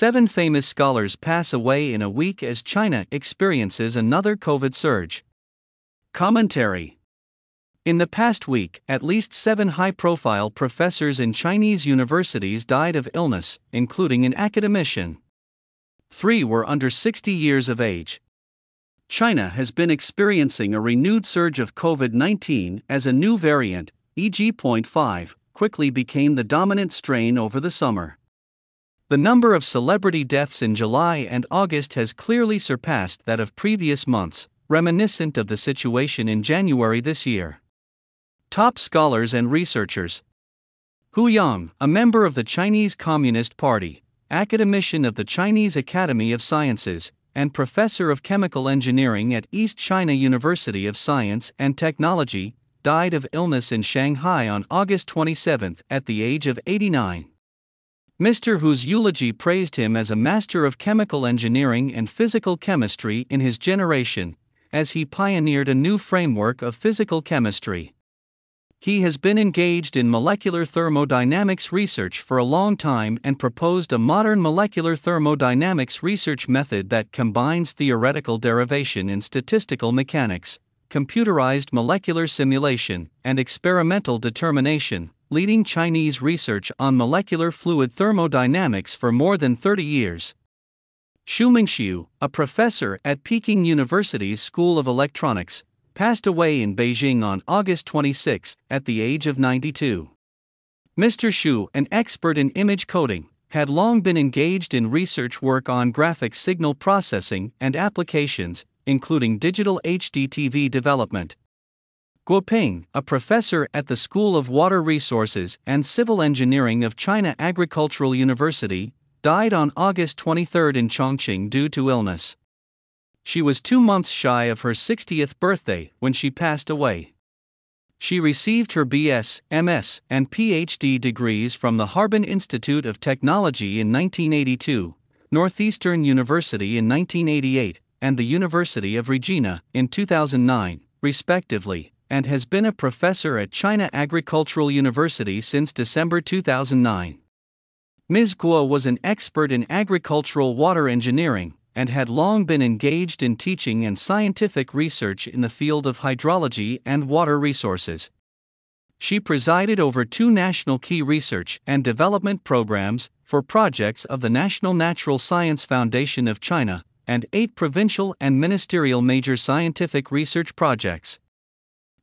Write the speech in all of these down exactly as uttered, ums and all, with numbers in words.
Seven famous scholars pass away in a week as China experiences another COVID surge. Commentary. In the past week, at least seven high-profile professors in Chinese universities died of illness, including an academician. Three were under sixty years of age. China has been experiencing a renewed surge of COVID nineteen as a new variant, E G point five, quickly became the dominant strain over the summer. The number of celebrity deaths in July and August has clearly surpassed that of previous months, reminiscent of the situation in January this year. Top scholars and researchers. Hu Yang, a member of the Chinese Communist Party, academician of the Chinese Academy of Sciences, and professor of chemical engineering at East China University of Science and Technology, died of illness in Shanghai on August twenty-seventh at the age of eighty-nine. Mister Hu's eulogy praised him as a master of chemical engineering and physical chemistry in his generation, as he pioneered a new framework of physical chemistry. He has been engaged in molecular thermodynamics research for a long time and proposed a modern molecular thermodynamics research method that combines theoretical derivation in statistical mechanics, computerized molecular simulation, and experimental determination, leading Chinese research on molecular fluid thermodynamics for more than thirty years. Xu Mingxiu, a professor at Peking University's School of Electronics, passed away in Beijing on August twenty-sixth at the age of ninety-two. Mister Xu, an expert in image coding, had long been engaged in research work on graphic signal processing and applications, including digital H D T V development. Guoping, a professor at the School of Water Resources and Civil Engineering of China Agricultural University, died on August twenty-third in Chongqing due to illness. She was two months shy of her sixtieth birthday when she passed away. She received her B S, M S, and P H D degrees from the Harbin Institute of Technology in nineteen eighty-two, Northeastern University in nineteen eighty-eight, and the University of Regina in two thousand nine, respectively, and has been a professor at China Agricultural University since December two thousand nine. Miz Guo was an expert in agricultural water engineering and had long been engaged in teaching and scientific research in the field of hydrology and water resources. She presided over two national key research and development programs for projects of the National Natural Science Foundation of China and eight provincial and ministerial major scientific research projects.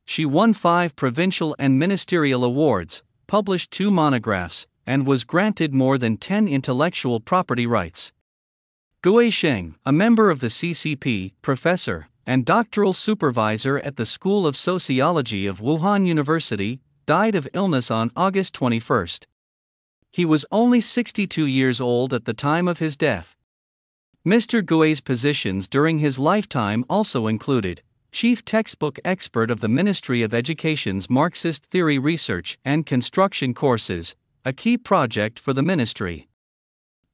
She won five provincial and ministerial awards, published two monographs, and was granted more than ten intellectual property rights. Gui Sheng, a member of the C C P, professor, and doctoral supervisor at the School of Sociology of Wuhan University, died of illness on August twenty-first. He was only sixty-two years old at the time of his death. Mister Gui's positions during his lifetime also included chief textbook expert of the Ministry of Education's Marxist Theory Research and Construction courses, a key project for the ministry,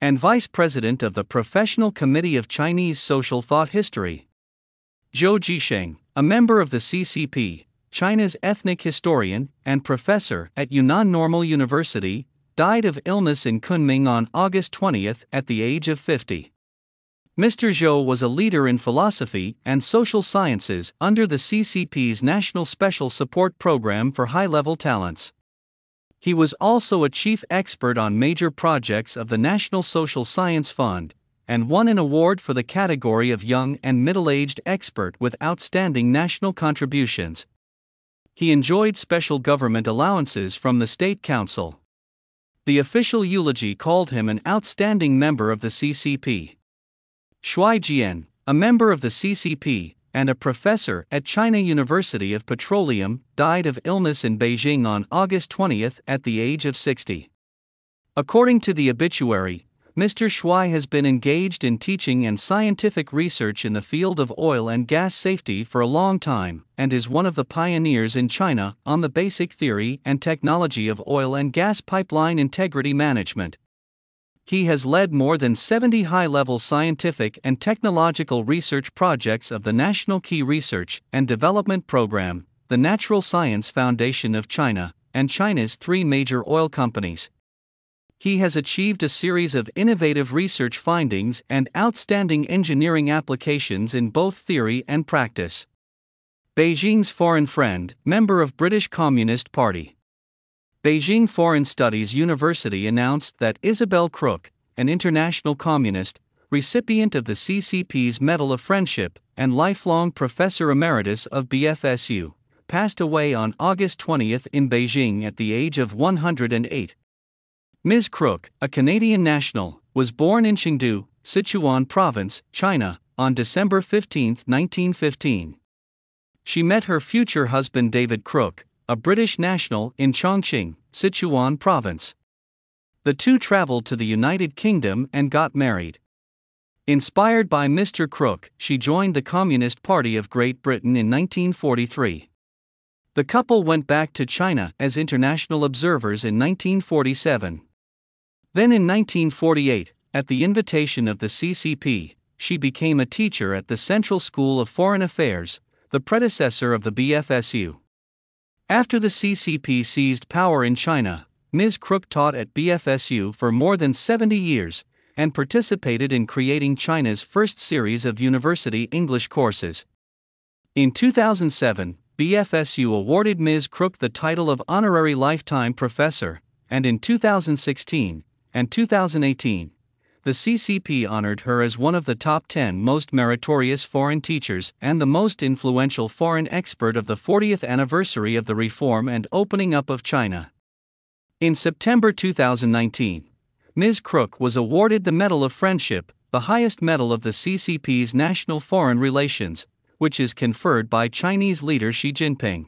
and Vice President of the Professional Committee of Chinese Social Thought History. Zhou Jisheng, a member of the C C P, China's ethnic historian and professor at Yunnan Normal University, died of illness in Kunming on August twentieth at the age of fifty. Mister Zhou was a leader in philosophy and social sciences under the C C P's National Special Support Program for High-Level Talents. He was also a chief expert on major projects of the National Social Science Fund, and won an award for the category of young and middle-aged expert with outstanding national contributions. He enjoyed special government allowances from the State Council. The official eulogy called him an outstanding member of the C C P. Shui Jian, a member of the C C P, and a professor at China University of Petroleum, died of illness in Beijing on August twentieth at the age of sixty. According to the obituary, Mister Shui has been engaged in teaching and scientific research in the field of oil and gas safety for a long time and is one of the pioneers in China on the basic theory and technology of oil and gas pipeline integrity management. He has led more than seventy high-level scientific and technological research projects of the National Key Research and Development Program, the Natural Science Foundation of China, and China's three major oil companies. he has achieved a series of innovative research findings and outstanding engineering applications in both theory and practice. Beijing's foreign friend, member of British Communist Party. Beijing Foreign Studies University announced that Isabel Crook, an international communist, recipient of the C C P's Medal of Friendship and lifelong professor emeritus of B F S U, passed away on August twentieth in Beijing at the age of one hundred eight. Miz Crook, a Canadian national, was born in Chengdu, Sichuan Province, China, on December fifteenth, nineteen fifteen. She met her future husband David Crook, a British national, in Chongqing, Sichuan Province. The two traveled to the United Kingdom and got married. Inspired by Mister Crook, she joined the Communist Party of Great Britain in nineteen forty-three. The couple went back to China as international observers in nineteen forty-seven. Then in nineteen forty-eight, at the invitation of the C C P, she became a teacher at the Central School of Foreign Affairs, the predecessor of the B F S U. After the C C P seized power in China, Miz Crook taught at B F S U for more than seventy years and participated in creating China's first series of university English courses. In two thousand seven, B F S U awarded Miz Crook the title of Honorary Lifetime Professor, and in two thousand sixteen and two thousand eighteen, the C C P honored her as one of the top ten most meritorious foreign teachers and the most influential foreign expert of the fortieth anniversary of the reform and opening up of China. In September two thousand nineteen, Miz Crook was awarded the Medal of Friendship, the highest medal of the C C P's National Foreign Relations, which is conferred by Chinese leader Xi Jinping.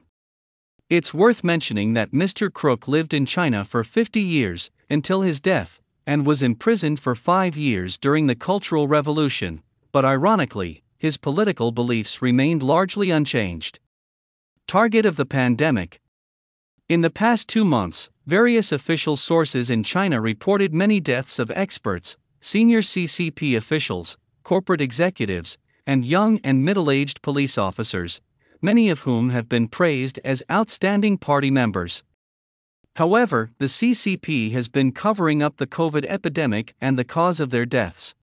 It's worth mentioning that Mister Crook lived in China for fifty years, until his death, and was imprisoned for five years during the Cultural Revolution, but ironically, his political beliefs remained largely unchanged. Target of the pandemic. In the past two months, various official sources in China reported many deaths of experts, senior C C P officials, corporate executives, and young and middle-aged police officers, many of whom have been praised as outstanding party members. However, the C C P has been covering up the COVID epidemic and the cause of their deaths.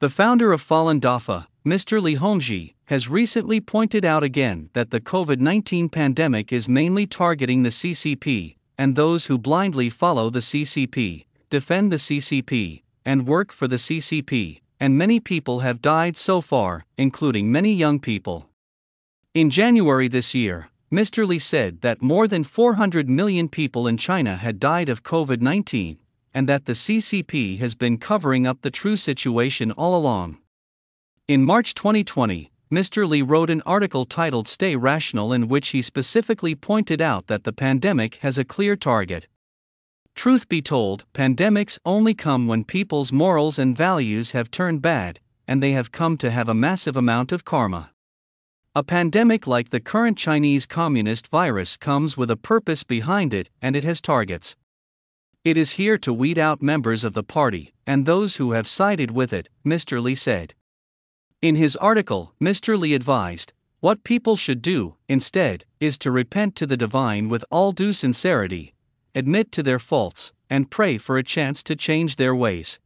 The founder of Falun Dafa, Mister Li Hongzhi, has recently pointed out again that the COVID nineteen pandemic is mainly targeting the C C P, and those who blindly follow the C C P, defend the C C P, and work for the C C P. And many people have died so far, including many young people. In January this year, Mister Li said that more than four hundred million people in China had died of COVID nineteen, and that the C C P has been covering up the true situation all along. In March twenty twenty, Mister Li wrote an article titled "Stay Rational," in which he specifically pointed out that the pandemic has a clear target. Truth be told, pandemics only come when people's morals and values have turned bad, and they have come to have a massive amount of karma. A pandemic like the current Chinese communist virus comes with a purpose behind it, and it has targets. It is here to weed out members of the party and those who have sided with it, Mister Li said. In his article, Mister Li advised, what people should do, instead, is to repent to the divine with all due sincerity, admit to their faults, and pray for a chance to change their ways.